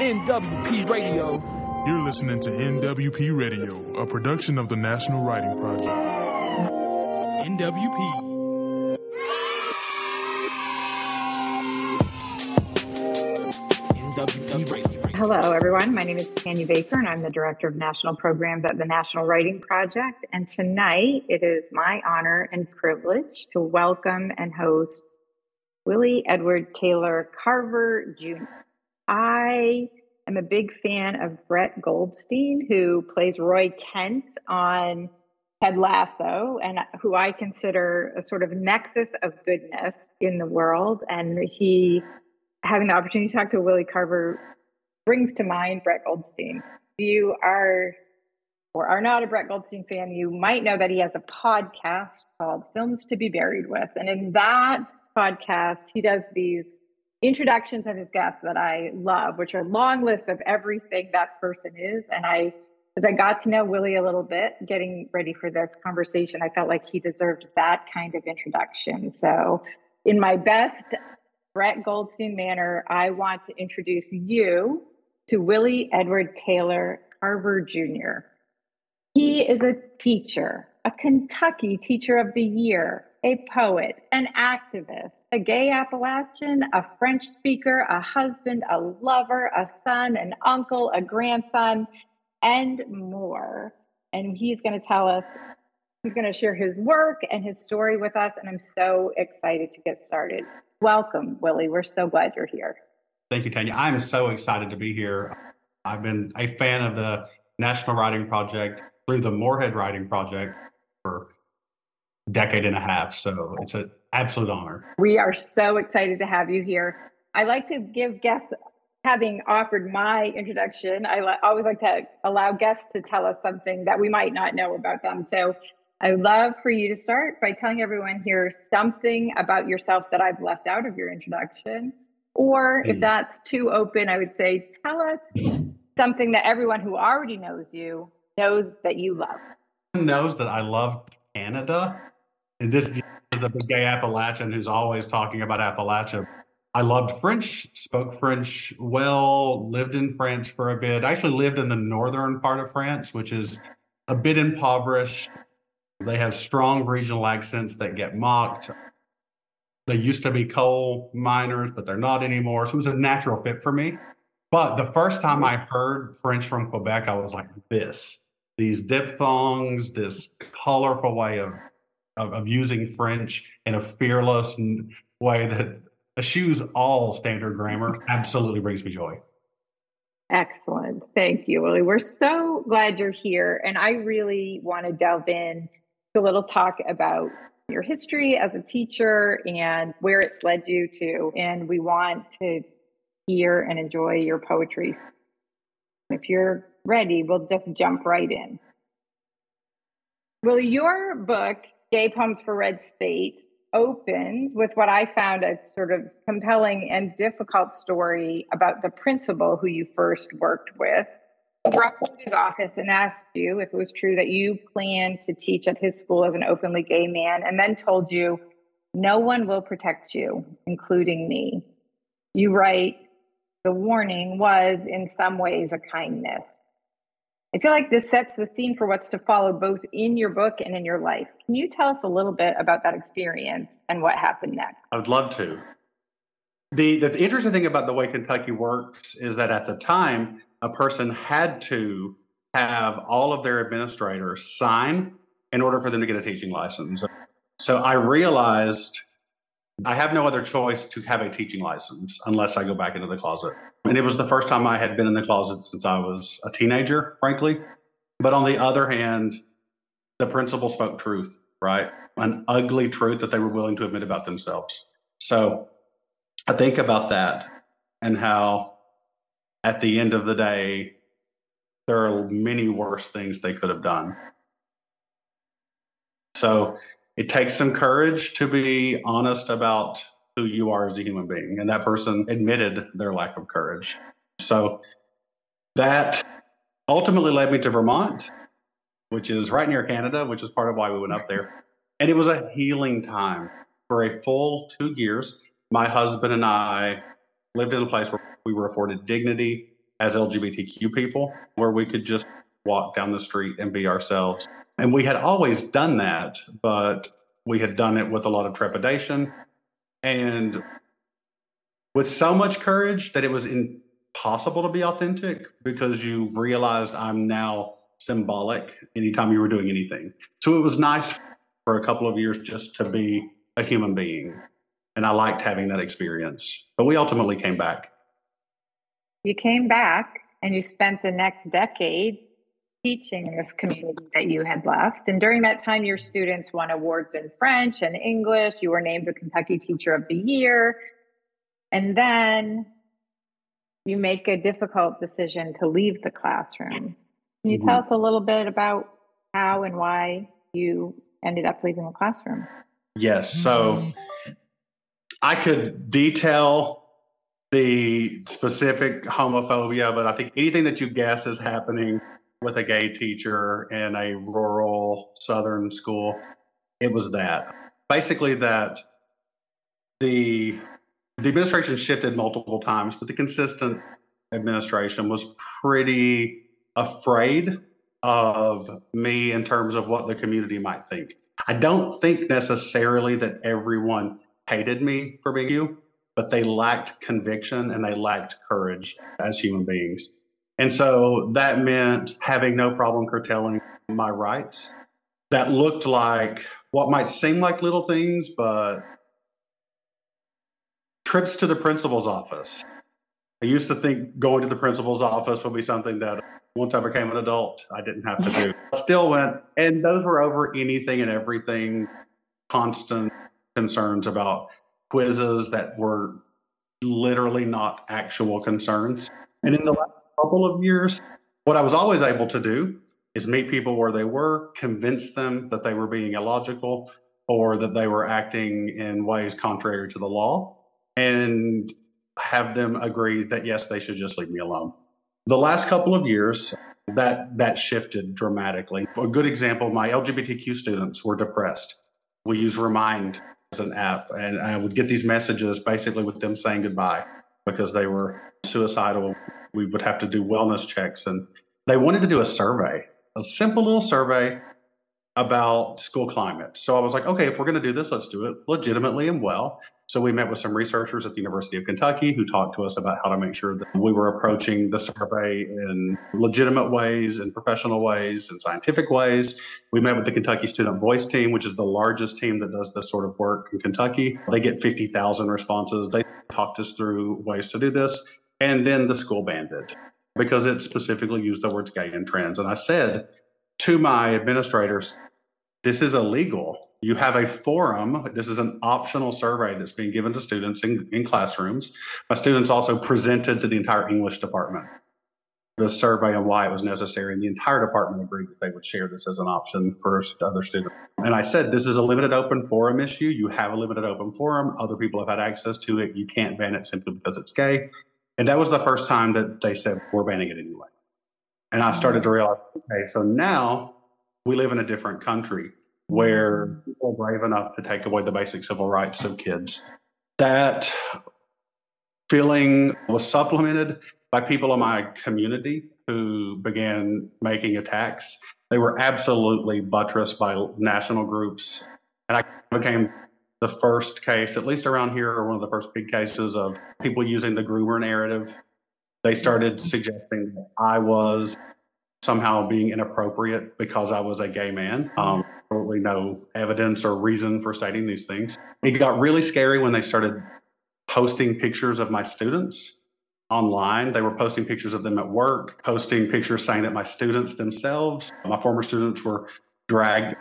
NWP Radio. You're listening to NWP Radio, a production of the National Writing Project. NWP. Hello, everyone. My name is Tanya Baker, and I'm the Director of National Programs at the National Writing Project. And tonight, it is my honor and privilege to welcome and host Willie Edward Taylor Carver Jr. I am a big fan of Brett Goldstein, who plays Roy Kent on Ted Lasso, and who I consider a sort of nexus of goodness in the world. And he, having the opportunity to talk to Willie Carver, brings to mind Brett Goldstein. If you are or are not a Brett Goldstein fan, you might know that he has a podcast called Films to be Buried With. And in that podcast, he does these introductions of his guests that I love, which are long lists of everything that person is. And as I got to know Willie a little bit, getting ready for this conversation, I felt like he deserved that kind of introduction. So in my best Brett Goldstein manner, I want to introduce you to Willie Edward Taylor Carver Jr. He is a teacher, a Kentucky Teacher of the Year, a poet, an activist, a gay Appalachian, a French speaker, a husband, a lover, a son, an uncle, a grandson, and more. And he's going to share his work and his story with us. And I'm so excited to get started. Welcome, Willie. We're so glad you're here. Thank you, Tanya. I'm so excited to be here. I've been a fan of the National Writing Project through the Morehead Writing Project for a decade and a half. So it's an absolute honor. We are so excited to have you here. I like to give guests, having offered my introduction, I always like to allow guests to tell us something that we might not know about them. So I'd love for you to start by telling everyone here something about yourself that I've left out of your introduction. Or if that's too open, I would say, tell us something that everyone who already knows that you love. Knows that I love Canada. And this is the gay Appalachian who's always talking about Appalachia. I loved French, spoke French well, lived in France for a bit. I actually lived in the northern part of France, which is a bit impoverished. They have strong regional accents that get mocked. They used to be coal miners, but they're not anymore. So it was a natural fit for me. But the first time I heard French from Quebec, I was like, these diphthongs, this colorful way of using French in a fearless way that eschews all standard grammar absolutely brings me joy. Excellent. Thank you, Willie. We're so glad you're here. And I really want to delve in to a little talk about your history as a teacher and where it's led you to. And we want to hear and enjoy your poetry. If you're ready, we'll just jump right in. Willie, your book, Gay Poems for Red States, opens with what I found a sort of compelling and difficult story about the principal who you first worked with, who walked into his office and asked you if it was true that you planned to teach at his school as an openly gay man, and then told you, no one will protect you, including me. You write, the warning was in some ways a kindness. I feel like this sets the scene for what's to follow both in your book and in your life. Can you tell us a little bit about that experience and what happened next? I would love to. The interesting thing about the way Kentucky works is that at the time, a person had to have all of their administrators sign in order for them to get a teaching license. So I realized I have no other choice to have a teaching license unless I go back into the closet. And it was the first time I had been in the closet since I was a teenager, frankly. But on the other hand, the principal spoke truth, right? An ugly truth that they were willing to admit about themselves. So I think about that and how at the end of the day, there are many worse things they could have done. So it takes some courage to be honest about who you are as a human being. And that person admitted their lack of courage. So that ultimately led me to Vermont, which is right near Canada, which is part of why we went up there. And it was a healing time. For a full 2 years, my husband and I lived in a place where we were afforded dignity, as LGBTQ people, where we could just walk down the street and be ourselves. And we had always done that, but we had done it with a lot of trepidation and with so much courage that it was impossible to be authentic, because you realized I'm now symbolic anytime you were doing anything. So it was nice for a couple of years just to be a human being. And I liked having that experience. But we ultimately came back. You came back and you spent the next decade teaching in this community that you had left. And during that time, your students won awards in French and English. You were named the Kentucky Teacher of the Year. And then you make a difficult decision to leave the classroom. Can you tell us a little bit about how and why you ended up leaving the classroom? Yes. So I could detail the specific homophobia, but I think anything that you guess is happening with a gay teacher in a rural southern school, it was that. Basically that the administration shifted multiple times, but the consistent administration was pretty afraid of me in terms of what the community might think. I don't think necessarily that everyone hated me for being you, but they lacked conviction and they lacked courage as human beings. And so that meant having no problem curtailing my rights. That looked like what might seem like little things, but trips to the principal's office. I used to think going to the principal's office would be something that once I became an adult, I didn't have to do. I still went, and those were over anything and everything, constant concerns about quizzes that were literally not actual concerns. And in the last couple of years, what I was always able to do is meet people where they were, convince them that they were being illogical or that they were acting in ways contrary to the law, and have them agree that, yes, they should just leave me alone. The last couple of years, that shifted dramatically. A good example, my LGBTQ students were depressed. We use Remind as an app, and I would get these messages basically with them saying goodbye because they were suicidal. We would have to do wellness checks, and they wanted to do a survey, a simple little survey about school climate. So I was like, okay, if we're going to do this, let's do it legitimately and well. So we met with some researchers at the University of Kentucky who talked to us about how to make sure that we were approaching the survey in legitimate ways, in professional ways, in scientific ways. We met with the Kentucky Student Voice Team, which is the largest team that does this sort of work in Kentucky. They get 50,000 responses. They talked us through ways to do this. And then the school banned it because it specifically used the words gay and trans. And I said to my administrators, this is illegal. You have a forum. This is an optional survey that's being given to students in classrooms. My students also presented to the entire English department the survey and why it was necessary. And the entire department agreed that they would share this as an option for other students. And I said, this is a limited open forum issue. You have a limited open forum. Other people have had access to it. You can't ban it simply because it's gay. And that was the first time that they said, we're banning it anyway. And I started to realize, okay, so now we live in a different country where people are brave enough to take away the basic civil rights of kids. That feeling was supplemented by people in my community who began making attacks. They were absolutely buttressed by national groups. And I became the first case, at least around here, or one of the first big cases of people using the groomer narrative. They started suggesting that I was somehow being inappropriate because I was a gay man. Absolutely no evidence or reason for stating these things. It got really scary when they started posting pictures of my students online. They were posting pictures of them at work, posting pictures saying that my students themselves, my former students, were dragged,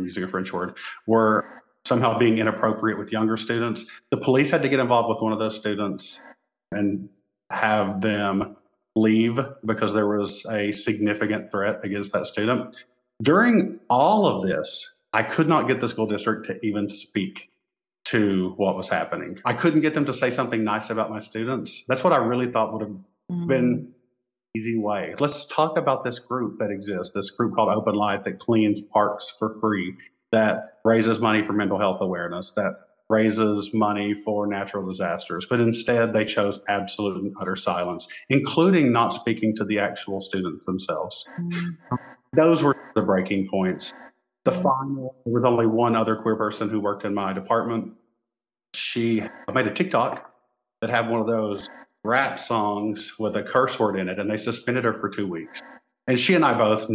I'm using a French word, were somehow being inappropriate with younger students. The police had to get involved with one of those students and have them leave because there was a significant threat against that student. During all of this, I could not get the school district to even speak to what was happening. I couldn't get them to say something nice about my students. That's what I really thought would have been an easy way. Let's talk about this group that exists, this group called Open Life that cleans parks for free, that raises money for mental health awareness, that raises money for natural disasters, but instead they chose absolute and utter silence, including not speaking to the actual students themselves. Those were the breaking points. The final, there was only one other queer person who worked in my department. She made a TikTok that had one of those rap songs with a curse word in it, and they suspended her for 2 weeks. And she and I both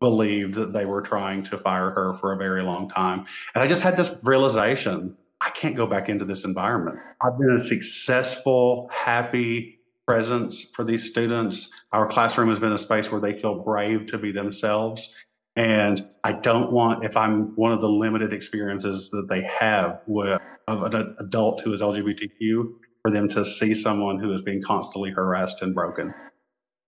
believed that they were trying to fire her for a very long time. And I just had this realization, I can't go back into this environment. I've been a successful, happy presence for these students. Our classroom has been a space where they feel brave to be themselves. And I don't want, if I'm one of the limited experiences that they have with of an adult who is LGBTQ, for them to see someone who is being constantly harassed and broken.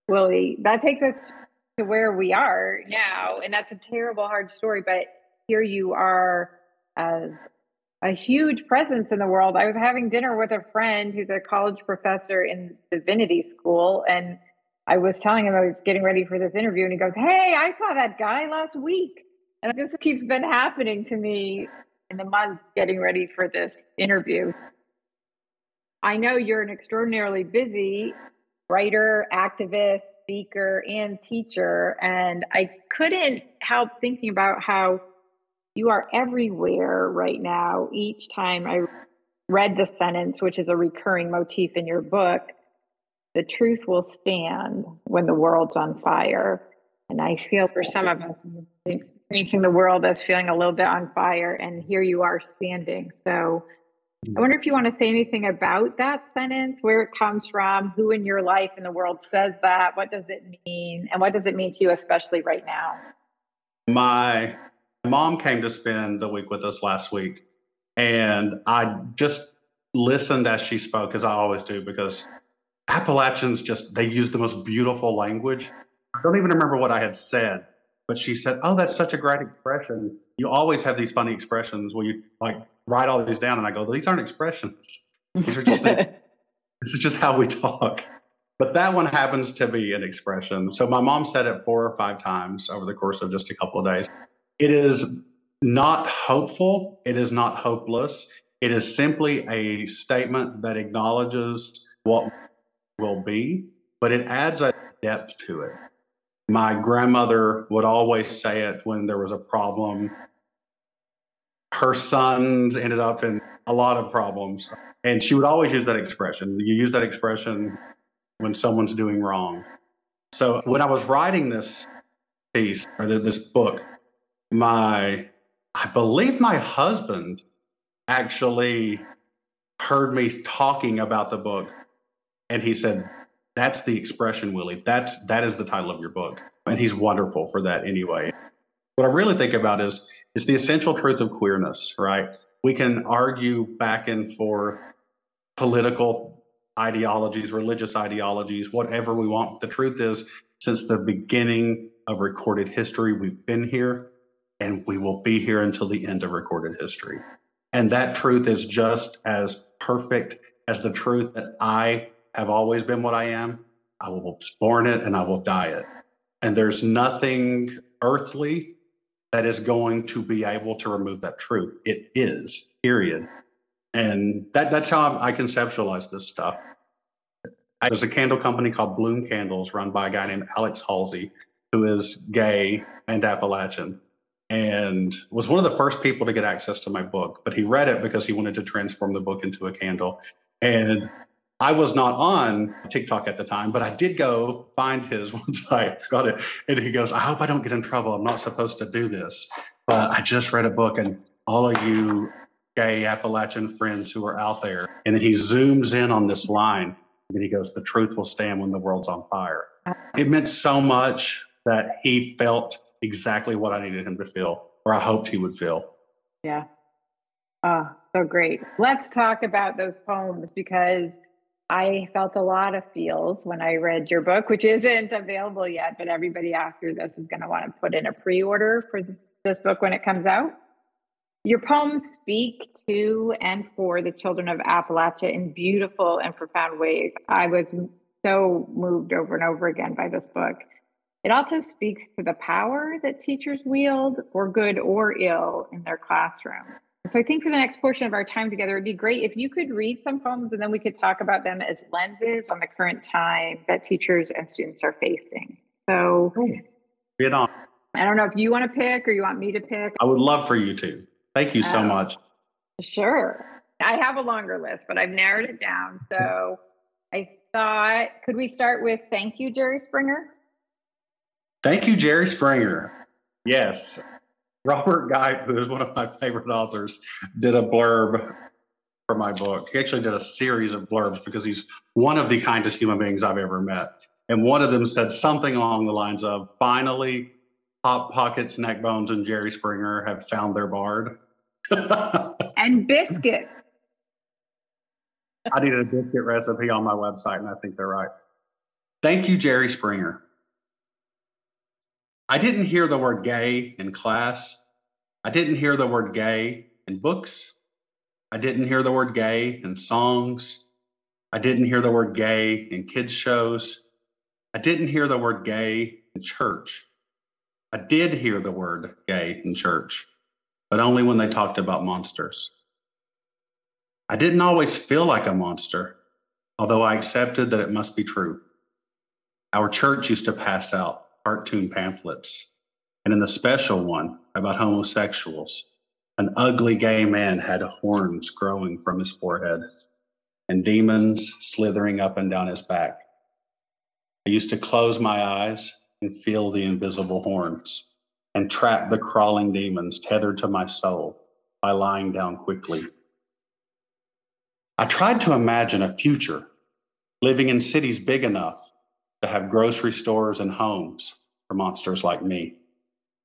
Willie, that takes us to where we are now. And that's a terrible, hard story. But here you are as a huge presence in the world. I was having dinner with a friend who's a college professor in divinity school. And I was telling him I was getting ready for this interview. And he goes, hey, I saw that guy last week. And this keeps been happening to me in the month getting ready for this interview. I know you're an extraordinarily busy writer, activist, speaker, and teacher, and I couldn't help thinking about how you are everywhere right now. Each time I read the sentence, which is a recurring motif in your book, the truth will stand when the world's on fire. And I feel for some of us experiencing the world as feeling a little bit on fire, and here you are standing. So I wonder if you want to say anything about that sentence, where it comes from, who in your life in the world says that, what does it mean, and what does it mean to you, especially right now? My mom came to spend the week with us last week, and I just listened as she spoke, as I always do, because Appalachians just, they use the most beautiful language. I don't even remember what I had said, but she said, oh, that's such a great expression. You always have these funny expressions where you, like, write all these down, and I go, these aren't expressions. These are just things. This is just how we talk. But that one happens to be an expression. So my mom said it 4 or 5 times over the course of just a couple of days. It is not hopeful. It is not hopeless. It is simply a statement that acknowledges what will be, but it adds a depth to it. My grandmother would always say it when there was a problem. Her sons ended up in a lot of problems. And she would always use that expression. You use that expression when someone's doing wrong. So when I was writing this piece or this book, I believe my husband actually heard me talking about the book. And he said, that's the expression, Willie. That is the title of your book. And he's wonderful for that anyway. What I really think about is the essential truth of queerness, right? We can argue back and forth political ideologies, religious ideologies, whatever we want. The truth is, since the beginning of recorded history, we've been here, and we will be here until the end of recorded history. And that truth is just as perfect as the truth that I have always been what I am. I was born it, and I will die it. And there's nothing earthly that is going to be able to remove that truth. It is, period. And that's how I conceptualize this stuff. There's a candle company called Bloom Candles run by a guy named Alex Halsey, who is gay and Appalachian, and was one of the first people to get access to my book. But he read it because he wanted to transform the book into a candle. And I was not on TikTok at the time, but I did go find his once I got it. And he goes, I hope I don't get in trouble. I'm not supposed to do this. But I just read a book, and all of you gay Appalachian friends who are out there. And then he zooms in on this line, and he goes, the truth will stand when the world's on fire. It meant so much that he felt exactly what I needed him to feel, or I hoped he would feel. Yeah. Oh, so great. Let's talk about those poems, because I felt a lot of feels when I read your book, which isn't available yet, but everybody after this is going to want to put in a pre-order for this book when it comes out. Your poems speak to and for the children of Appalachia in beautiful and profound ways. I was so moved over and over again by this book. It also speaks to the power that teachers wield, for good or ill, in their classroom. So I think for the next portion of our time together, it'd be great if you could read some poems and then we could talk about them as lenses on the current time that teachers and students are facing. So get on. I don't know if you want to pick or you want me to pick. I would love for you to. Thank you so much. Sure. I have a longer list, but I've narrowed it down. So I thought, could we start with thank you, Jerry Springer? Thank you, Jerry Springer. Yes. Robert Guy, who is one of my favorite authors, did a blurb for my book. He actually did a series of blurbs because he's one of the kindest human beings I've ever met. And one of them said something along the lines of, finally, Hot Pockets, Neckbones, and Jerry Springer have found their bard. And biscuits. I needed a biscuit recipe on my website, and I think they're right. Thank you, Jerry Springer. I didn't hear the word gay in class. I didn't hear the word gay in books. I didn't hear the word gay in songs. I didn't hear the word gay in kids' shows. I didn't hear the word gay in church. I did hear the word gay in church, but only when they talked about monsters. I didn't always feel like a monster, although I accepted that it must be true. Our church used to pass out cartoon pamphlets, and in the special one about homosexuals, an ugly gay man had horns growing from his forehead and demons slithering up and down his back. I used to close my eyes and feel the invisible horns and trap the crawling demons tethered to my soul by lying down quickly. I tried to imagine a future living in cities big enough to have grocery stores and homes for monsters like me,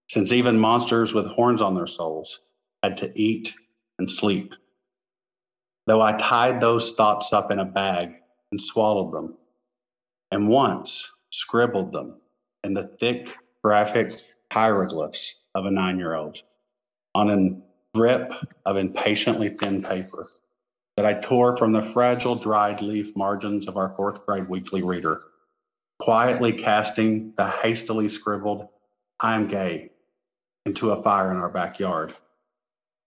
since even monsters with horns on their souls had to eat and sleep. Though I tied those thoughts up in a bag and swallowed them, and once scribbled them in the thick graphic hieroglyphs of a 9-year-old on a rip of impatiently thin paper that I tore from the fragile dried leaf margins of our 4th grade weekly reader, quietly casting the hastily scribbled, I'm gay, into a fire in our backyard.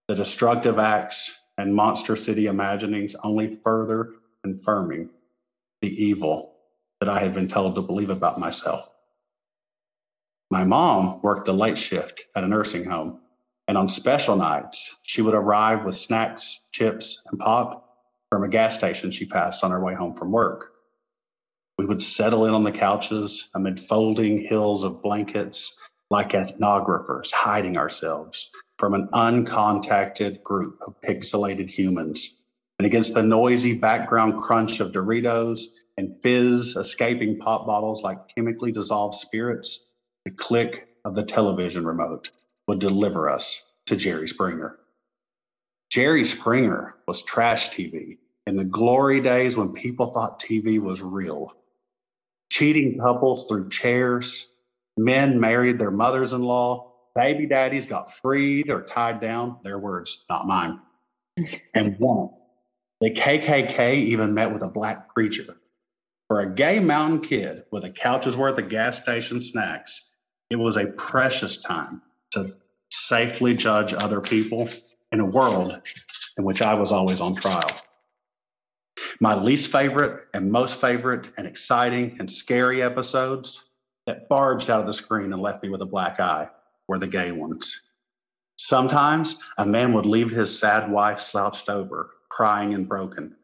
The destructive acts and monster city imaginings only further confirming the evil that I had been told to believe about myself. My mom worked the late shift at a nursing home, and on special nights, she would arrive with snacks, chips, and pop from a gas station she passed on her way home from work. We would settle in on the couches amid folding hills of blankets like ethnographers hiding ourselves from an uncontacted group of pixelated humans. And against the noisy background crunch of Doritos and fizz escaping pop bottles like chemically dissolved spirits, the click of the television remote would deliver us to Jerry Springer. Jerry Springer was trash TV in the glory days when people thought TV was real. Cheating couples threw chairs. Men married their mothers-in-law. Baby daddies got freed or tied down. Their words, not mine. And one, the KKK even met with a black preacher. For a gay mountain kid with a couch's worth of gas station snacks, it was a precious time to safely judge other people in a world in which I was always on trial. My least favorite and most favorite and exciting and scary episodes that barged out of the screen and left me with a black eye were the gay ones. Sometimes a man would leave his sad wife slouched over, crying and broken,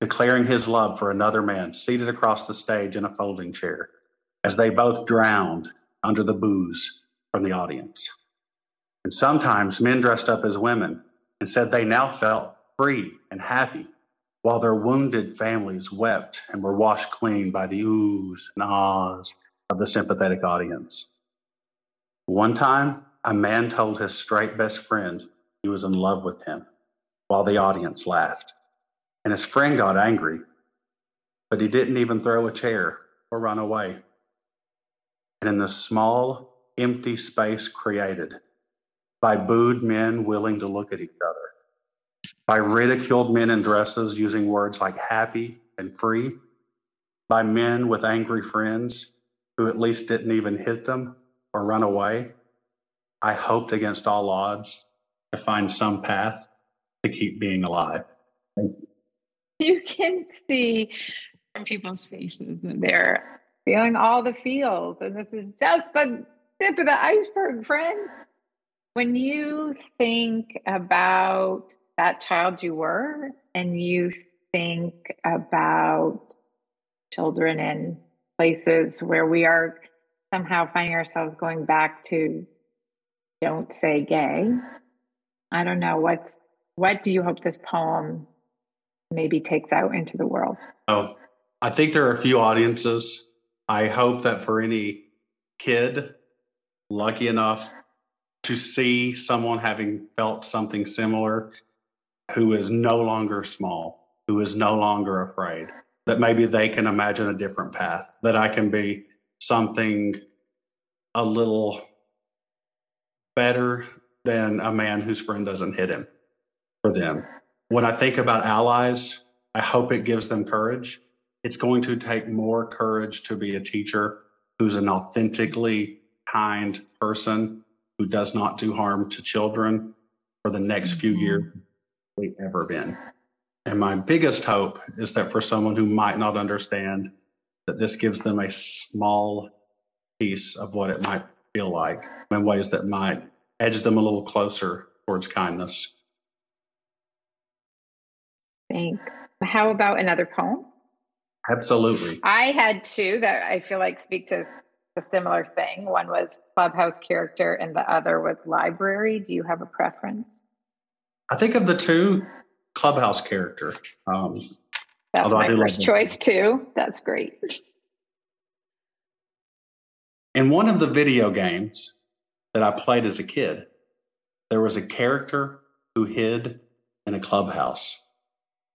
declaring his love for another man seated across the stage in a folding chair as they both drowned under the booze from the audience. And sometimes men dressed up as women and said they now felt free and happy, while their wounded families wept and were washed clean by the oohs and ahs of the sympathetic audience. One time, a man told his straight best friend he was in love with him, while the audience laughed. And his friend got angry, but he didn't even throw a chair or run away. And in the small, empty space created by booed men willing to look at each other, by ridiculed men in dresses using words like happy and free, by men with angry friends who at least didn't even hit them or run away, I hoped against all odds to find some path to keep being alive. You can see from people's faces that they're feeling all the feels, and this is just the tip of the iceberg, friend. When you think about that child you were, and you think about children in places where we are somehow finding ourselves going back to don't say gay, I don't know, what do you hope this poem maybe takes out into the world? Oh, I think there are a few audiences. I hope that for any kid lucky enough to see someone having felt something similar, who is no longer small, who is no longer afraid, that maybe they can imagine a different path, that I can be something a little better than a man whose friend doesn't hit him for them. When I think about allies, I hope it gives them courage. It's going to take more courage to be a teacher who's an authentically kind person who does not do harm to children for the next few years we've ever been. And my biggest hope is that for someone who might not understand, that this gives them a small piece of what it might feel like in ways that might edge them a little closer towards kindness. Thanks. How about another poem? Absolutely. I had two that I feel like speak to a similar thing. One was Clubhouse character and the other was library. Do you have a preference? I think of the two, Clubhouse character. That's my first choice too. That's great. In one of the video games that I played as a kid, there was a character who hid in a clubhouse,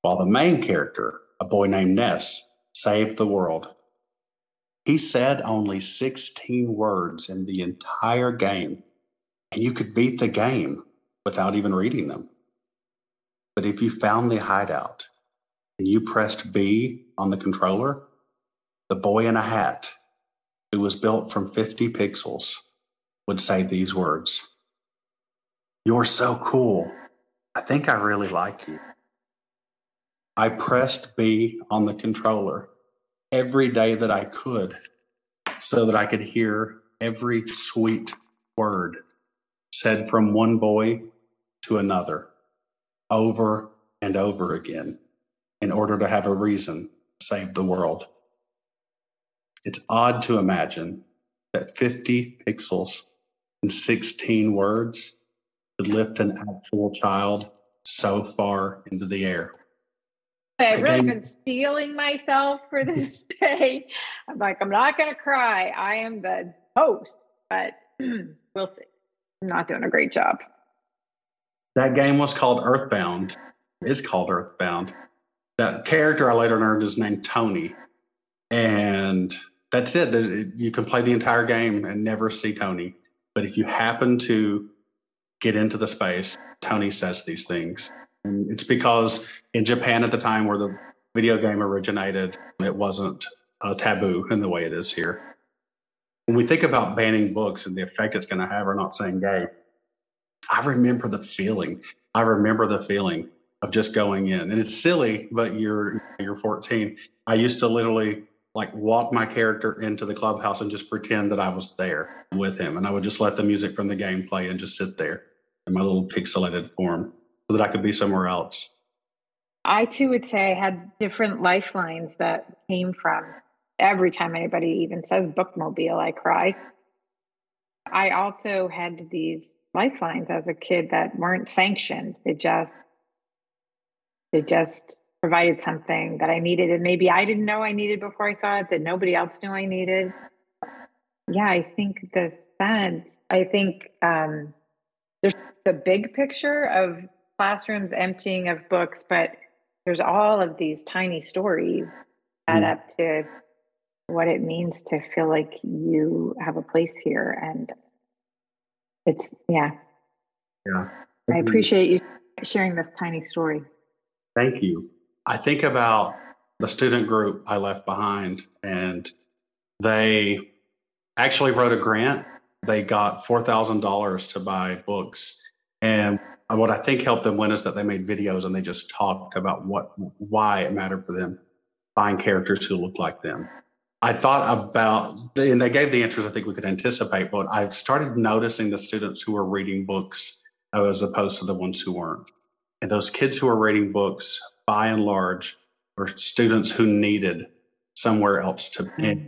while the main character, a boy named Ness, saved the world. He said only 16 words in the entire game, and you could beat the game without even reading them. But if you found the hideout and you pressed B on the controller, the boy in a hat, who was built from 50 pixels, would say these words: "You're so cool. I think I really like you." I pressed B on the controller every day that I could so that I could hear every sweet word said from one boy to another over and over again in order to have a reason to save the world. It's odd to imagine that 50 pixels and 16 words could lift an actual child so far into the air. I've really been stealing myself for this day. I'm like, I'm not going to cry. I am the host, but we'll see. I'm not doing a great job. That game was called Earthbound. It's called Earthbound. That character I later learned is named Tony. And that's it. You can play the entire game and never see Tony. But if you happen to get into the space, Tony says these things. And it's because in Japan at the time where the video game originated, it wasn't a taboo in the way it is here. When we think about banning books and the effect it's going to have or not saying gay, I remember the feeling. I remember the feeling of just going in. And it's silly, but you're 14. I used to literally like walk my character into the clubhouse and just pretend that I was there with him. And I would just let the music from the game play and just sit there in my little pixelated form, so that I could be somewhere else. I too would say I had different lifelines that came from every time anybody even says bookmobile, I cry. I also had these lifelines as a kid that weren't sanctioned. They just provided something that I needed, and maybe I didn't know I needed before I saw it, that nobody else knew I needed. Yeah, I think the sense, there's the big picture of classrooms emptying of books, but there's all of these tiny stories add up to what it means to feel like you have a place here. And it's, yeah. I appreciate you sharing this tiny story. Thank you. I think about the student group I left behind, and they actually wrote a grant. They got $4,000 to buy books. And what I think helped them win is that they made videos and they just talked about why it mattered for them, find characters who look like them. I thought about, and they gave the answers I think we could anticipate, but I've started noticing the students who are reading books as opposed to the ones who weren't. And those kids who are reading books, by and large, are students who needed somewhere else to be.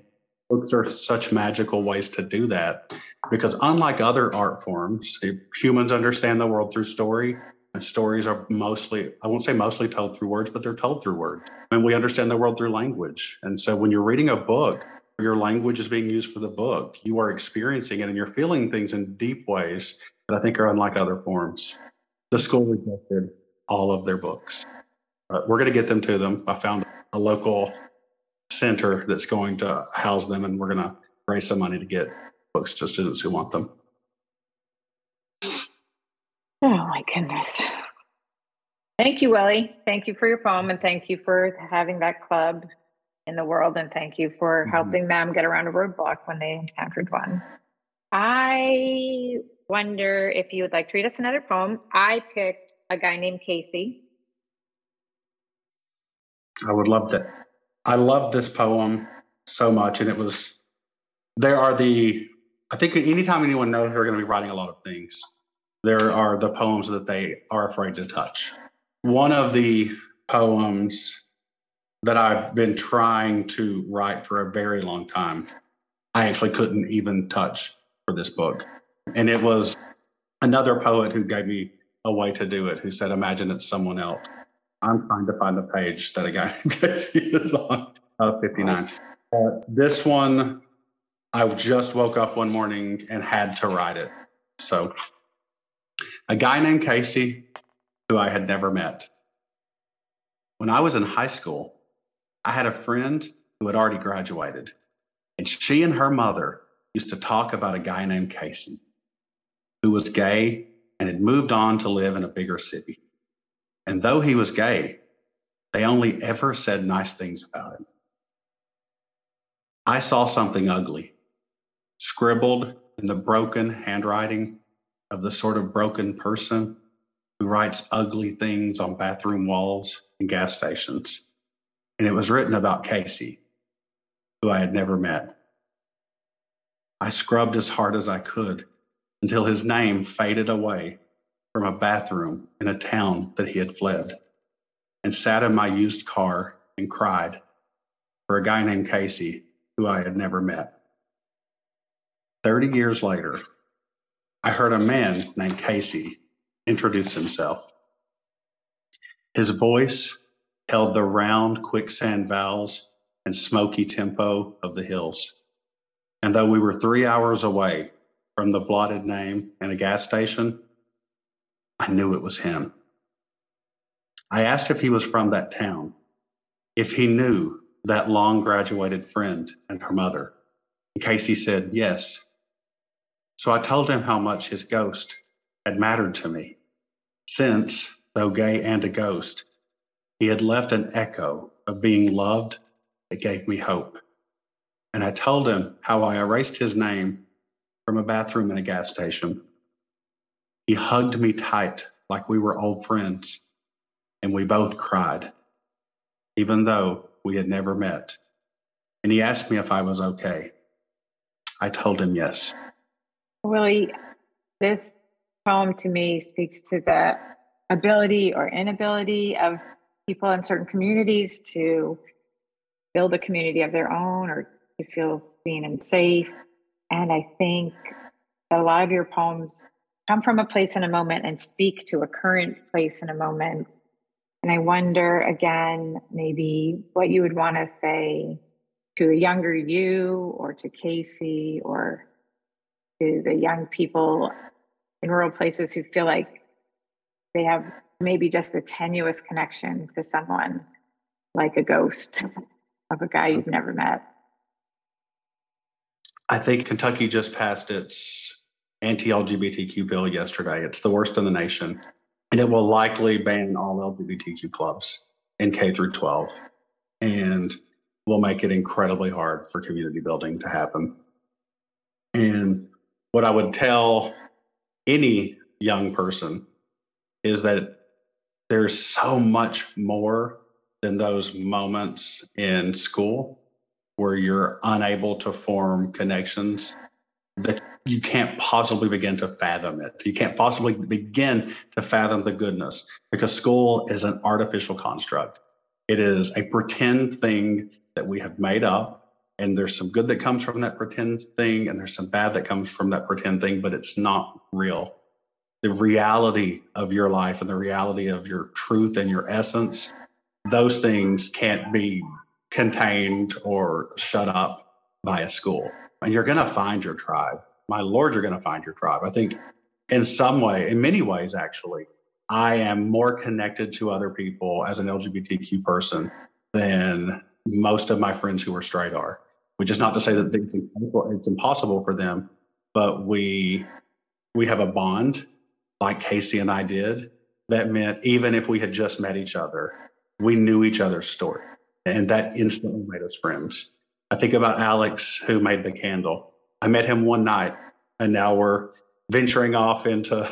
Books are such magical ways to do that, because unlike other art forms, humans understand the world through story, and stories are mostly, I won't say mostly told through words, but they're told through words. And we understand the world through language. And so when you're reading a book, your language is being used for the book. You are experiencing it and you're feeling things in deep ways that I think are unlike other forms. The school rejected all of their books. We're going to get them to them. I found a local center that's going to house them, and we're going to raise some money to get books to students who want them. Oh my goodness. Thank you, Willie. Thank you for your poem, and thank you for having that club in the world, and thank you for helping them get around a roadblock when they encountered one. I wonder if you would like to read us another poem. I picked a guy named Casey. I would love that. I love this poem so much, and it was, I think anytime anyone knows they're going to be writing a lot of things, there are the poems that they are afraid to touch. One of the poems that I've been trying to write for a very long time, I actually couldn't even touch for this book. And it was another poet who gave me a way to do it, who said, imagine it's someone else. I'm trying to find the page that a guy is on, 59. This one, I just woke up one morning and had to write it. So, a guy named Casey, who I had never met. When I was in high school, I had a friend who had already graduated, and she and her mother used to talk about a guy named Casey, who was gay and had moved on to live in a bigger city. And though he was gay, they only ever said nice things about him. I saw something ugly, scribbled in the broken handwriting of the sort of broken person who writes ugly things on bathroom walls and gas stations. And it was written about Casey, who I had never met. I scrubbed as hard as I could until his name faded away from a bathroom in a town that he had fled, and sat in my used car and cried for a guy named Casey, who I had never met. 30 years later, I heard a man named Casey introduce himself. His voice held the round quicksand vowels and smoky tempo of the hills. And though we were 3 hours away from the blotted name and a gas station, I knew it was him. I asked if he was from that town, if he knew that long graduated friend and her mother. And Casey said, yes. So I told him how much his ghost had mattered to me, since, though gay and a ghost, he had left an echo of being loved that gave me hope. And I told him how I erased his name from a bathroom in a gas station. He hugged me tight like we were old friends, and we both cried, even though we had never met. And he asked me if I was okay. I told him yes. Willie, this poem to me speaks to the ability or inability of people in certain communities to build a community of their own or to feel seen and safe. And I think that a lot of your poems come from a place in a moment and speak to a current place in a moment. And I wonder, again, maybe what you would want to say to a younger you or to Casey or to the young people in rural places who feel like they have maybe just a tenuous connection to someone like a ghost of a guy you've never met. I think Kentucky just passed its anti-LGBTQ bill yesterday. It's the worst in the nation, and it will likely ban all LGBTQ clubs in K through 12, and will make it incredibly hard for community building to happen. And what I would tell any young person is that there's so much more than those moments in school where you're unable to form connections that you can't possibly begin to fathom it. You can't possibly begin to fathom the goodness, because school is an artificial construct. It is a pretend thing that we have made up, and there's some good that comes from that pretend thing, and there's some bad that comes from that pretend thing, but it's not real. The reality of your life and the reality of your truth and your essence, those things can't be contained or shut up by a school. And you're going to find your tribe. My Lord, you're going to find your tribe. I think in some way, in many ways, actually, I am more connected to other people as an LGBTQ person than most of my friends who are straight are, which is not to say that it's impossible for them, but we have a bond like Casey and I did. That meant even if we had just met each other, we knew each other's story. And that instantly made us friends. I think about Alex, who made the candle. I met him one night, and now we're venturing off into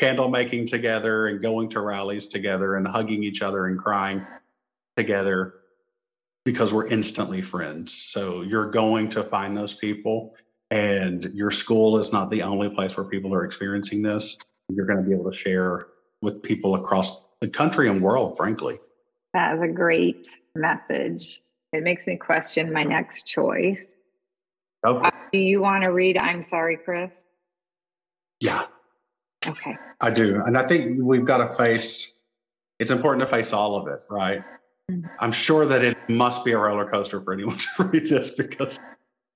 candle making together and going to rallies together and hugging each other and crying together because we're instantly friends. So you're going to find those people, and your school is not the only place where people are experiencing this. You're going to be able to share with people across the country and world, frankly. That is a great message. It makes me question my next choice. Okay. Do you want to read I'm Sorry, Chris? Yeah. Okay. I do. And I think we've got to face, it's important to face all of it, right? Mm-hmm. I'm sure that it must be a roller coaster for anyone to read this, because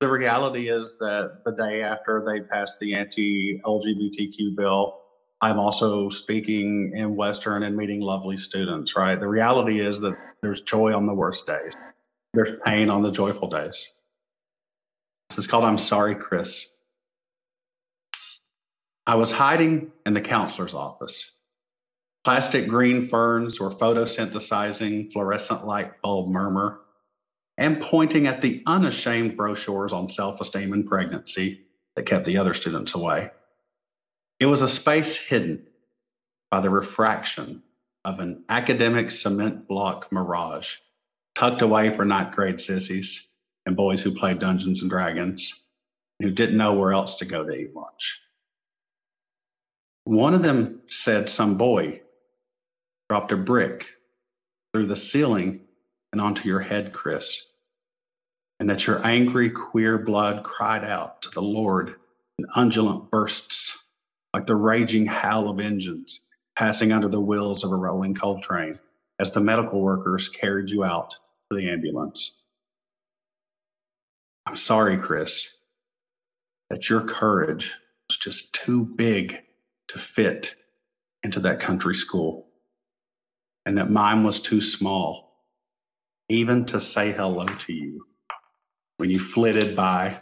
the reality is that the day after they passed the anti-LGBTQ bill, I'm also speaking in Western and meeting lovely students, right? The reality is that there's joy on the worst days. There's pain on the joyful days. This is called I'm Sorry, Chris. I was hiding in the counselor's office. Plastic green ferns were photosynthesizing fluorescent light bulb murmur and pointing at the unashamed brochures on self-esteem and pregnancy that kept the other students away. It was a space hidden by the refraction of an academic cement block mirage, tucked away for ninth grade sissies and boys who played Dungeons and Dragons, who didn't know where else to go to eat lunch. One of them said some boy dropped a brick through the ceiling and onto your head, Chris, and that your angry queer blood cried out to the Lord in undulant bursts, like the raging howl of engines passing under the wheels of a rolling coal train as the medical workers carried you out to the ambulance. I'm sorry, Chris, that your courage was just too big to fit into that country school, and that mine was too small even to say hello to you when you flitted by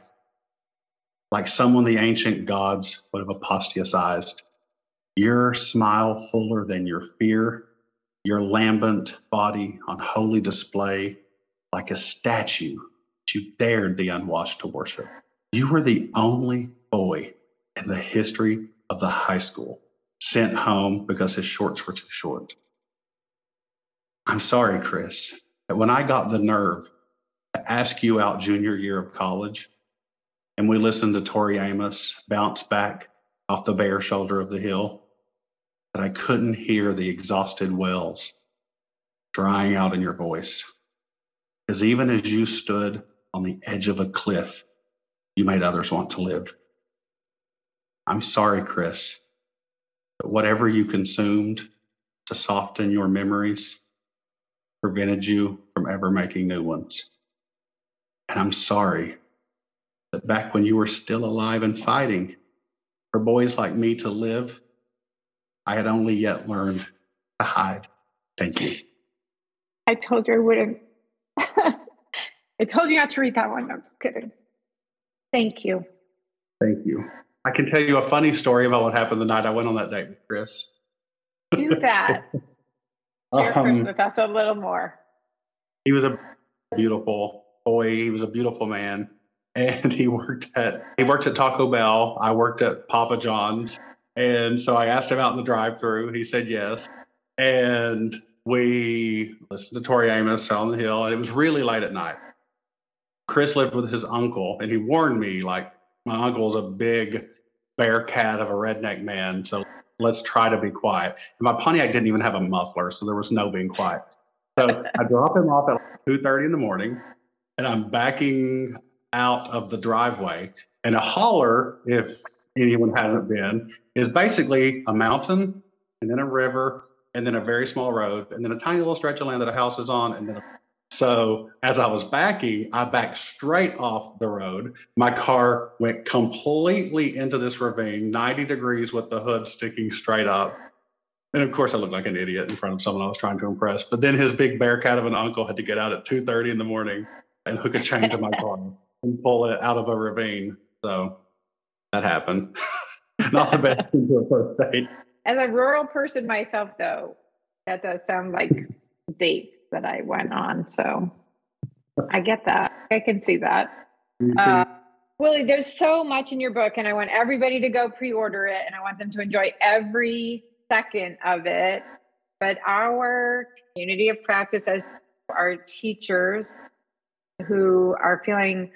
like someone the ancient gods would have apostatized, your smile fuller than your fear, your lambent body on holy display, like a statue that you dared the unwashed to worship. You were the only boy in the history of the high school sent home because his shorts were too short. I'm sorry, Chris, that when I got the nerve to ask you out junior year of college, and we listened to Tori Amos bounce back off the bare shoulder of the hill, that I couldn't hear the exhausted wells drying out in your voice. Because even as you stood on the edge of a cliff, you made others want to live. I'm sorry, Chris, that whatever you consumed to soften your memories prevented you from ever making new ones. And I'm sorry that back when you were still alive and fighting for boys like me to live, I had only yet learned to hide. Thank you. I told you I wouldn't. I told you not to read that one. I'm just kidding. Thank you. Thank you. I can tell you a funny story about what happened the night I went on that date with Chris. Do that. Share Chris with us a little more. He was a beautiful boy. He was a beautiful man. And he worked at Taco Bell. I worked at Papa John's. And so I asked him out in the drive-thru. He said yes. And we listened to Tori Amos on the hill, and it was really late at night. Chris lived with his uncle, and he warned me, like, my uncle's a big bear cat of a redneck man, so let's try to be quiet. And my Pontiac didn't even have a muffler, so there was no being quiet. So I drop him off at like 2:30 in the morning, and I'm backing out of the driveway. And a holler, if anyone hasn't been, is basically a mountain and then a river and then a very small road and then a tiny little stretch of land that a house is on. And then, so as I was backing, I backed straight off the road. My car went completely into this ravine, 90 degrees with the hood sticking straight up. And of course, I looked like an idiot in front of someone I was trying to impress. But then his big bear cat of an uncle had to get out at 2:30 in the morning and hook a chain to my car and pull it out of a ravine. So that happened. Not the best thing for a first date. As a rural person myself, though, that does sound like dates that I went on. So I get that. I can see that. Mm-hmm. Willie, there's so much in your book, and I want everybody to go pre-order it, and I want them to enjoy every second of it. But our community of practice, as our teachers who are feeling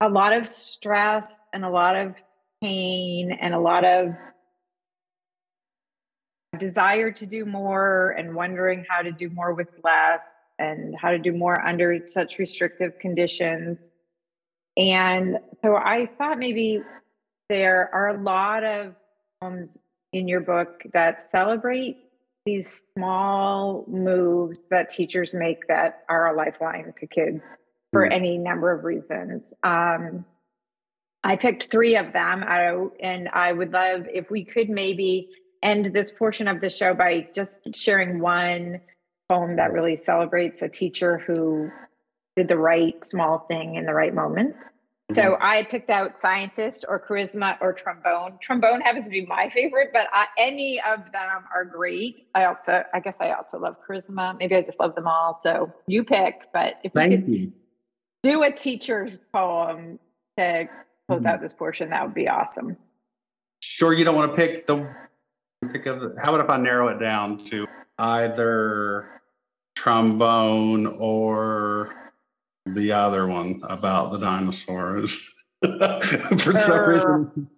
a lot of stress and a lot of pain and a lot of desire to do more and wondering how to do more with less and how to do more under such restrictive conditions. And so I thought maybe there are a lot of poems in your book that celebrate these small moves that teachers make that are a lifeline to kids for any number of reasons. I picked three of them out, and I would love if we could maybe end this portion of the show by just sharing one poem that really celebrates a teacher who did the right small thing in the right moment. Mm-hmm. So I picked out Scientist or Charisma or Trombone. Trombone happens to be my favorite, but any of them are great. I guess I also love Charisma. Maybe I just love them all. So you pick, but if you could do a teacher's poem to close out this portion, that would be awesome. Sure, you don't want to how about if I narrow it down to either Trombone or the other one about the dinosaurs? For some reason.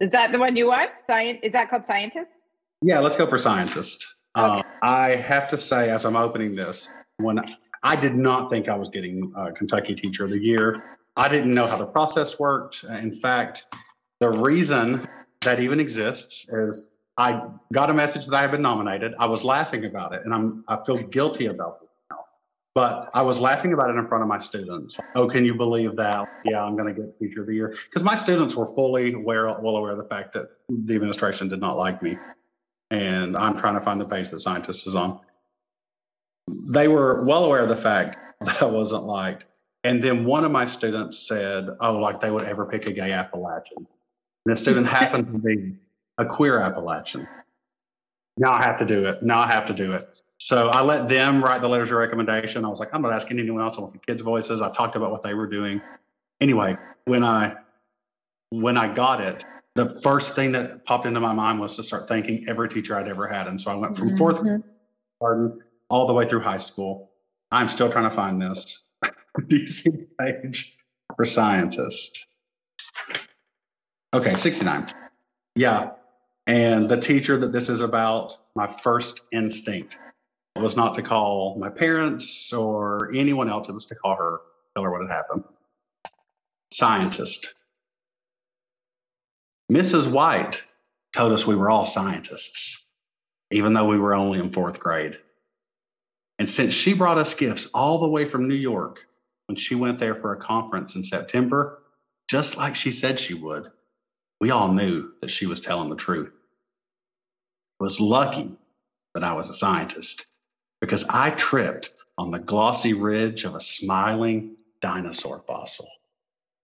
Is that the one you want? Is that called Scientist? Yeah, let's go for Scientist. Okay. I have to say, as I'm opening this, when I did not think I was getting Kentucky Teacher of the Year. I didn't know how the process worked. In fact, the reason that even exists is I got a message that I had been nominated. I was laughing about it, and I feel guilty about it now. But I was laughing about it in front of my students. Oh, can you believe that? Yeah, I'm going to get Teacher of the Year. Because my students were fully well aware of the fact that the administration did not like me. And I'm trying to find the page that Scientist is on. They were well aware of the fact that I wasn't liked. And then one of my students said, oh, like they would ever pick a gay Appalachian. And the student happened to be a queer Appalachian. Now I have to do it. So I let them write the letters of recommendation. I was like, I'm not asking anyone else. I want the kids' voices. I talked about what they were doing. Anyway, when I got it, the first thing that popped into my mind was to start thanking every teacher I'd ever had. And so I went from fourth grade all the way through high school. I'm still trying to find this. Do you see the page for Scientist? Okay, 69. Yeah. And the teacher that this is about, my first instinct was not to call my parents or anyone else. It was to call her, tell her what had happened. Scientist. Mrs. White told us we were all scientists, even though we were only in fourth grade. And since she brought us gifts all the way from New York when she went there for a conference in September, just like she said she would, we all knew that she was telling the truth. It was lucky that I was a scientist because I tripped on the glossy ridge of a smiling dinosaur fossil,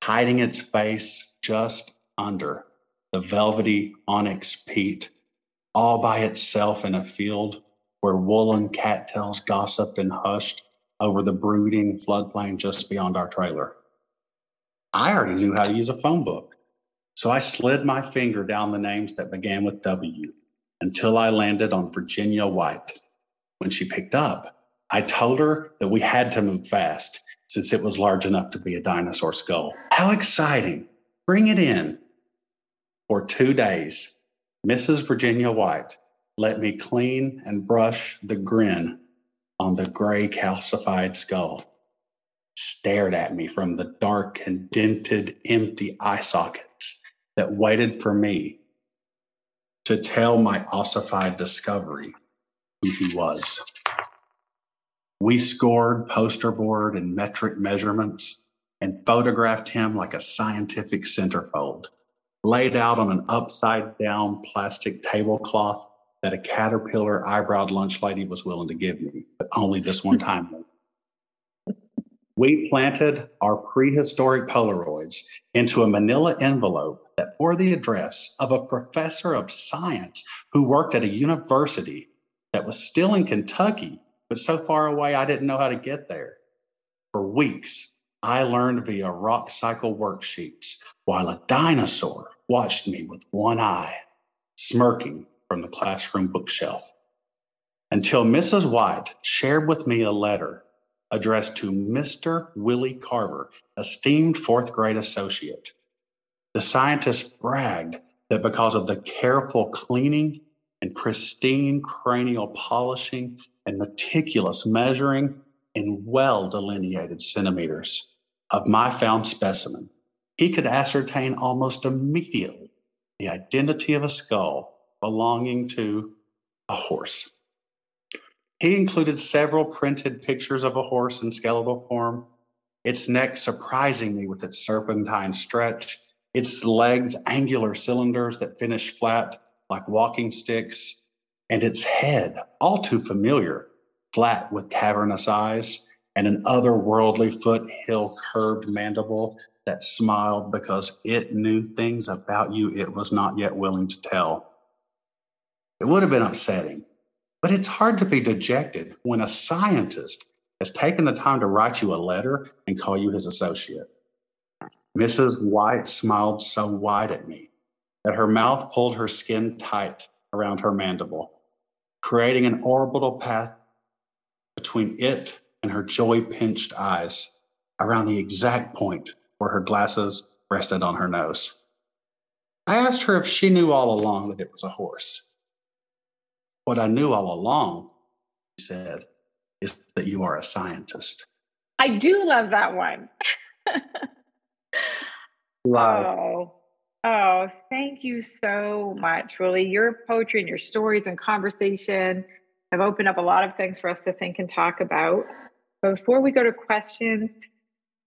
hiding its face just under the velvety onyx peat, all by itself in a field where woolen cattails gossiped and hushed over the brooding floodplain just beyond our trailer. I already knew how to use a phone book, So I slid my finger down the names that began with W until I landed on Virginia White. When she picked up, I told her that we had to move fast since it was large enough to be a dinosaur skull. How exciting. Bring it in. For 2 days, Mrs. Virginia White let me clean and brush the grin on the gray calcified skull. Stared at me from the dark and dented, empty eye sockets that waited for me to tell my ossified discovery who he was. We scored poster board and metric measurements and photographed him like a scientific centerfold, laid out on an upside-down plastic tablecloth that a caterpillar eyebrowed lunch lady was willing to give me, but only this one time. We planted our prehistoric Polaroids into a manila envelope that bore the address of a professor of science who worked at a university that was still in Kentucky, but so far away I didn't know how to get there. For weeks, I learned via rock cycle worksheets while a dinosaur watched me with one eye, smirking from the classroom bookshelf, until Mrs. White shared with me a letter addressed to Mr. Willie Carver, esteemed fourth grade associate. The scientist bragged that because of the careful cleaning and pristine cranial polishing and meticulous measuring in well-delineated centimeters of my found specimen, he could ascertain almost immediately the identity of a skull belonging to a horse. He included several printed pictures of a horse in skeletal form, its neck surprising me with its serpentine stretch, its legs angular cylinders that finish flat like walking sticks, and its head, all too familiar, flat with cavernous eyes and an otherworldly foothill curved mandible that smiled because it knew things about you it was not yet willing to tell. It would have been upsetting, but it's hard to be dejected when a scientist has taken the time to write you a letter and call you his associate. Mrs. White smiled so wide at me that her mouth pulled her skin tight around her mandible, creating an orbital path between it and her joy-pinched eyes around the exact point where her glasses rested on her nose. I asked her if she knew all along that it was a horse. What I knew all along, she said, is that you are a scientist. I do love that one. Wow. Oh, thank you so much, Willie. Your poetry and your stories and conversation have opened up a lot of things for us to think and talk about. But before we go to questions,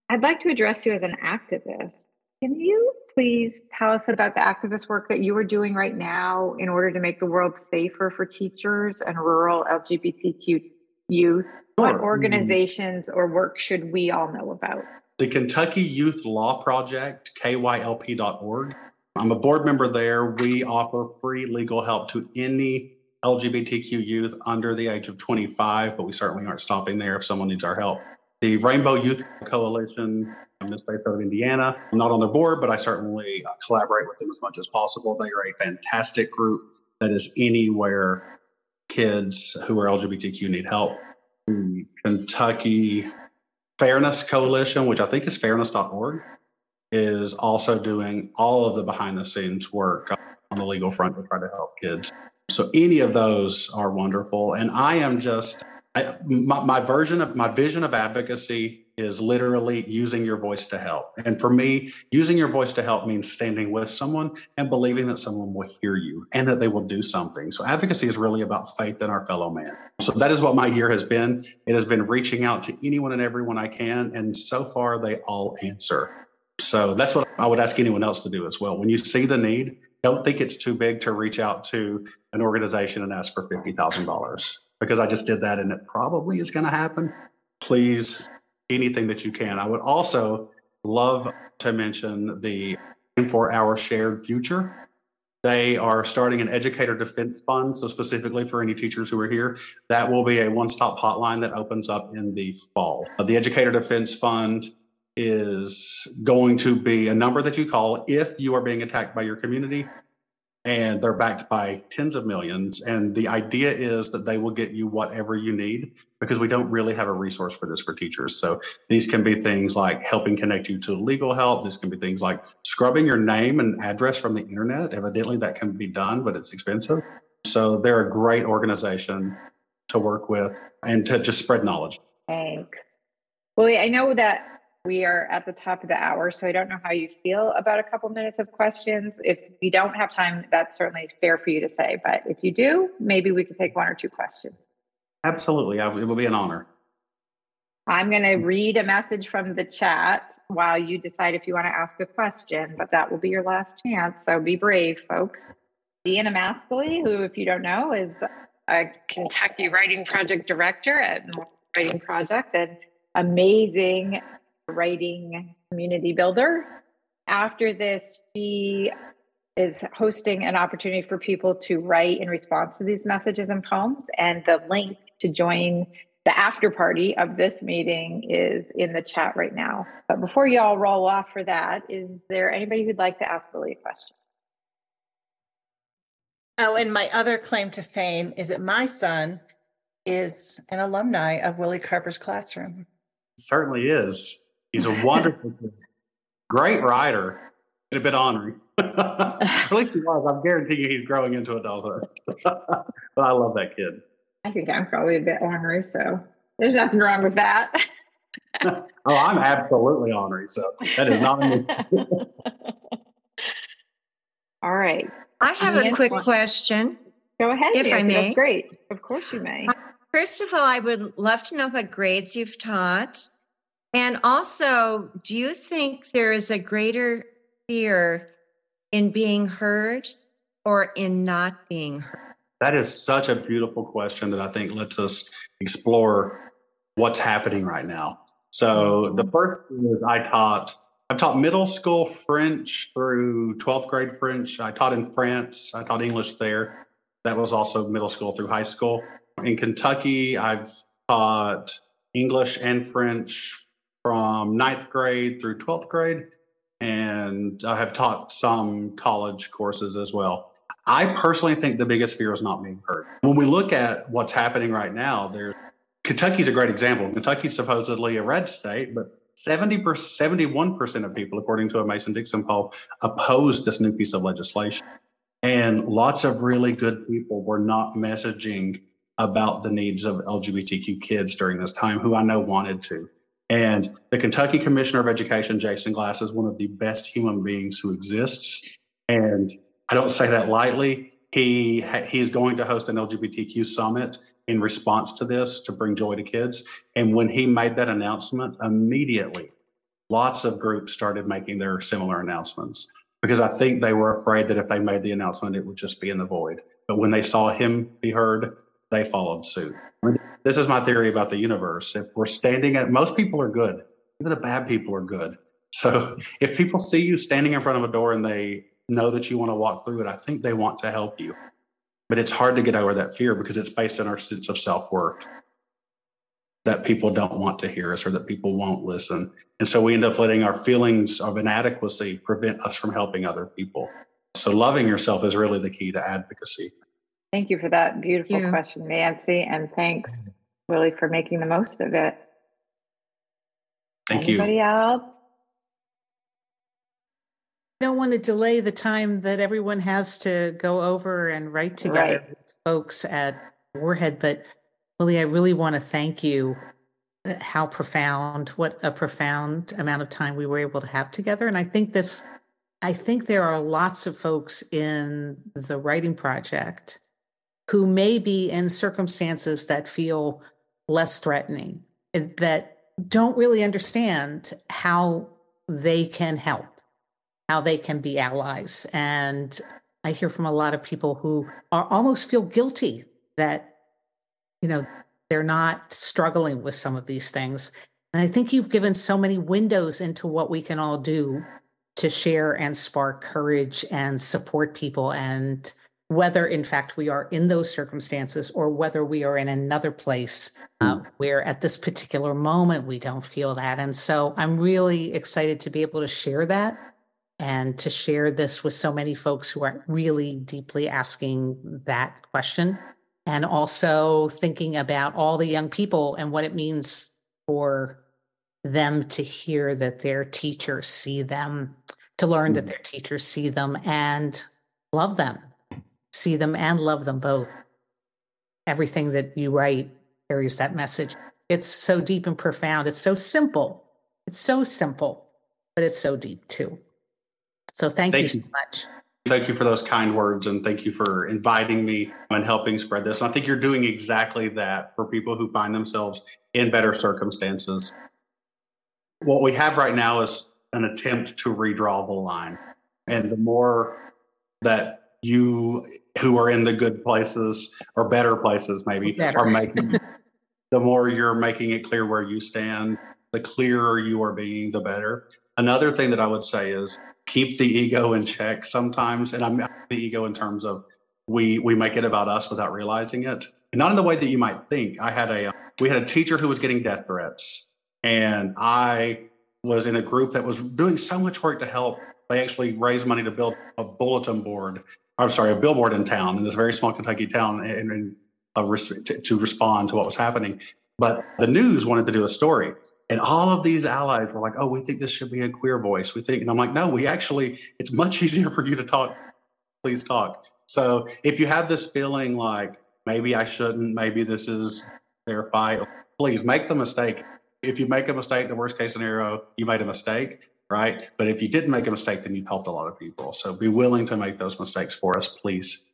I'd like to address you as an activist. Can you please tell us about the activist work that you are doing right now in order to make the world safer for teachers and rural LGBTQ youth? Sure. What organizations or work should we all know about? The Kentucky Youth Law Project, KYLP.org. I'm a board member there. We offer free legal help to any LGBTQ youth under the age of 25, but we certainly aren't stopping there if someone needs our help. The Rainbow Youth Coalition is based out of Indiana. I'm not on their board, but I certainly collaborate with them as much as possible. They are a fantastic group that is anywhere kids who are LGBTQ need help. The Kentucky Fairness Coalition, which I think is fairness.org, is also doing all of the behind-the-scenes work on the legal front to try to help kids. So any of those are wonderful. And I am just, my vision of advocacy is literally using your voice to help. And for me, using your voice to help means standing with someone and believing that someone will hear you and that they will do something. So advocacy is really about faith in our fellow man. So that is what my year has been. It has been reaching out to anyone and everyone I can. And so far, they all answer. So that's what I would ask anyone else to do as well. When you see the need, don't think it's too big to reach out to an organization and ask for $50,000, because I just did that and it probably is going to happen. Please, anything that you can. I would also love to mention the for Our Shared Future. They are starting an educator defense fund, so specifically for any teachers who are here. That will be a one-stop hotline that opens up in the fall. The educator defense fund is going to be a number that you call if you are being attacked by your community, and they're backed by tens of millions. And the idea is that they will get you whatever you need, because we don't really have a resource for this for teachers. So these can be things like helping connect you to legal help. This can be things like scrubbing your name and address from the internet. Evidently that can be done, but it's expensive. So they're a great organization to work with and to just spread knowledge. Thanks. Well, I know that we are at the top of the hour, so I don't know how you feel about a couple minutes of questions. If you don't have time, that's certainly fair for you to say. But if you do, maybe we could take one or two questions. Absolutely. It will be an honor. I'm going to read a message from the chat while you decide if you want to ask a question, but that will be your last chance. So be brave, folks. Deanna Maskley, who, if you don't know, is a Kentucky Writing Project Director at Morehead Writing Project, an amazing writing community builder. After this, she is hosting an opportunity for people to write in response to these messages and poems. And the link to join the after party of this meeting is in the chat right now. But before you all roll off for that, is there anybody who'd like to ask Willie a question? Oh, and my other claim to fame is that my son is an alumni of Willie Carver's classroom. Certainly is. He's a wonderful, great writer, and a bit honoring. At least he was. I'm guaranteeing you he's growing into adulthood. But I love that kid. I think I'm probably a bit ornery, so there's nothing wrong with that. Oh, I'm absolutely ornery, so that is not me. All right. I have a quick question. Go ahead, if I may. That's great. Of course you may. First of all, I would love to know what grades you've taught. And also, do you think there is a greater fear in being heard or in not being heard? That is such a beautiful question that I think lets us explore what's happening right now. So the first thing is I've taught middle school French through 12th grade French. I taught in France. I taught English there. That was also middle school through high school. In Kentucky, I've taught English and French from 9th grade through 12th grade, and I have taught some college courses as well. I personally think the biggest fear is not being heard. When we look at what's happening right now, Kentucky's a great example. Kentucky's supposedly a red state, but 71% of people, according to a Mason-Dixon poll, opposed this new piece of legislation. And lots of really good people were not messaging about the needs of LGBTQ kids during this time, who I know wanted to. And the Kentucky Commissioner of Education, Jason Glass, is one of the best human beings who exists. And I don't say that lightly. He is going to host an LGBTQ summit in response to this to bring joy to kids. And when he made that announcement, immediately, lots of groups started making their similar announcements, because I think they were afraid that if they made the announcement, it would just be in the void. But when they saw him be heard, they followed suit. This is my theory about the universe. If we're standing at, most people are good. Even the bad people are good. So if people see you standing in front of a door and they know that you want to walk through it, I think they want to help you. But it's hard to get over that fear, because it's based on our sense of self-worth, that people don't want to hear us or that people won't listen. And so we end up letting our feelings of inadequacy prevent us from helping other people. So loving yourself is really the key to advocacy. Thank you for that beautiful question, Nancy. And thanks, Willie, for making the most of it. Anybody else? I don't want to delay the time that everyone has to go over and write together with folks at Morehead. But Willie, I really want to thank you. What a profound amount of time we were able to have together. And I think there are lots of folks in the writing project who may be in circumstances that feel less threatening, that don't really understand how they can help, how they can be allies. And I hear from a lot of people who almost feel guilty that, they're not struggling with some of these things. And I think you've given so many windows into what we can all do to share and spark courage and support people and whether in fact we are in those circumstances or whether we are in another place where at this particular moment we don't feel that. And so I'm really excited to be able to share that and to share this with so many folks who are really deeply asking that question and also thinking about all the young people and what it means for them to hear that their teachers see them, to learn that their teachers see them and love them. See them and love them both. Everything that you write carries that message. It's so deep and profound. It's so simple. It's so simple, but it's so deep too. So thank you so much. Thank you for those kind words and thank you for inviting me and helping spread this. And I think you're doing exactly that for people who find themselves in better circumstances. What we have right now is an attempt to redraw the line. And the more that you who are in the good places or better places are making, the more you're making it clear where you stand, the clearer you are being, the better. Another thing that I would say is keep the ego in check sometimes. And I'm the ego in terms of we make it about us without realizing it. And not in the way that you might think. We had a teacher who was getting death threats and I was in a group that was doing so much work to help. They actually raised money to build a billboard in town, in this very small Kentucky town, to respond to what was happening. But the news wanted to do a story. And all of these allies were like, oh, we think this should be a queer voice. And I'm like, no, it's much easier for you to talk. Please talk. So if you have this feeling like maybe I shouldn't, maybe this is their fight, please make the mistake. If you make a mistake, the worst case scenario, you made a mistake. Right? But if you didn't make a mistake, then you've helped a lot of people. So be willing to make those mistakes for us, please.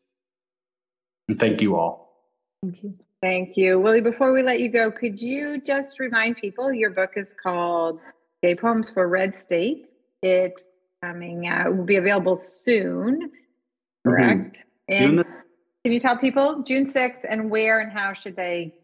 And thank you all. Thank you. Thank you. Willie, before we let you go, could you just remind people your book is called Gay Poems for Red States? It's coming out, it will be available soon, correct? Mm-hmm. And can you tell people June 6th and where and how should they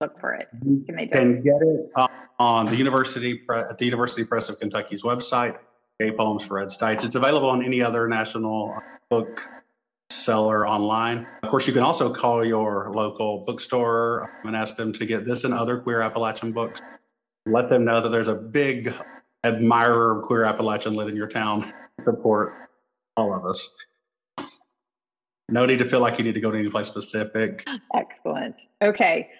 look for it? Can get it on the University Press of Kentucky's website, Gay Poems for Red States. It's available on any other national bookseller online. Of course, you can also call your local bookstore and ask them to get this and other queer Appalachian books. Let them know that there's a big admirer of queer Appalachian lit in your town. Support all of us. No need to feel like you need to go to any place specific. Excellent. Okay.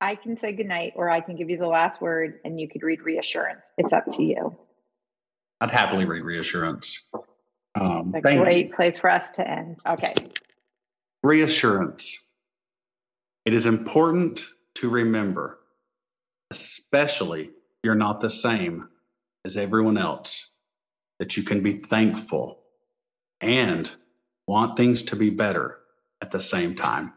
I can say goodnight, or I can give you the last word and you could read reassurance. It's up to you. I'd happily read reassurance. It's a great place for us to end. Okay. Reassurance. It is important to remember, especially you're not the same as everyone else, that you can be thankful and want things to be better at the same time.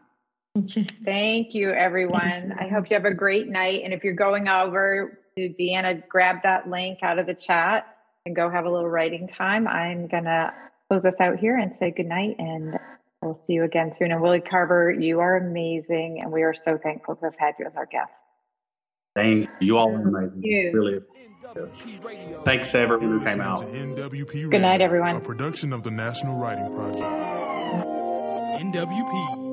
Thank you, everyone. I hope you have a great night. And if you're going over to Deanna, grab that link out of the chat and go have a little writing time. I'm going to close us out here and say goodnight, and we'll see you again soon. And Willie Carver, you are amazing. And we are so thankful to have had you as our guest. Thank you. You all are amazing. Really. Yes. Thanks to everyone who came out. Good night, everyone. A production of the National Writing Project. NWP.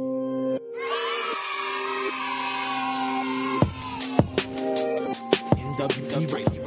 NWP Radio.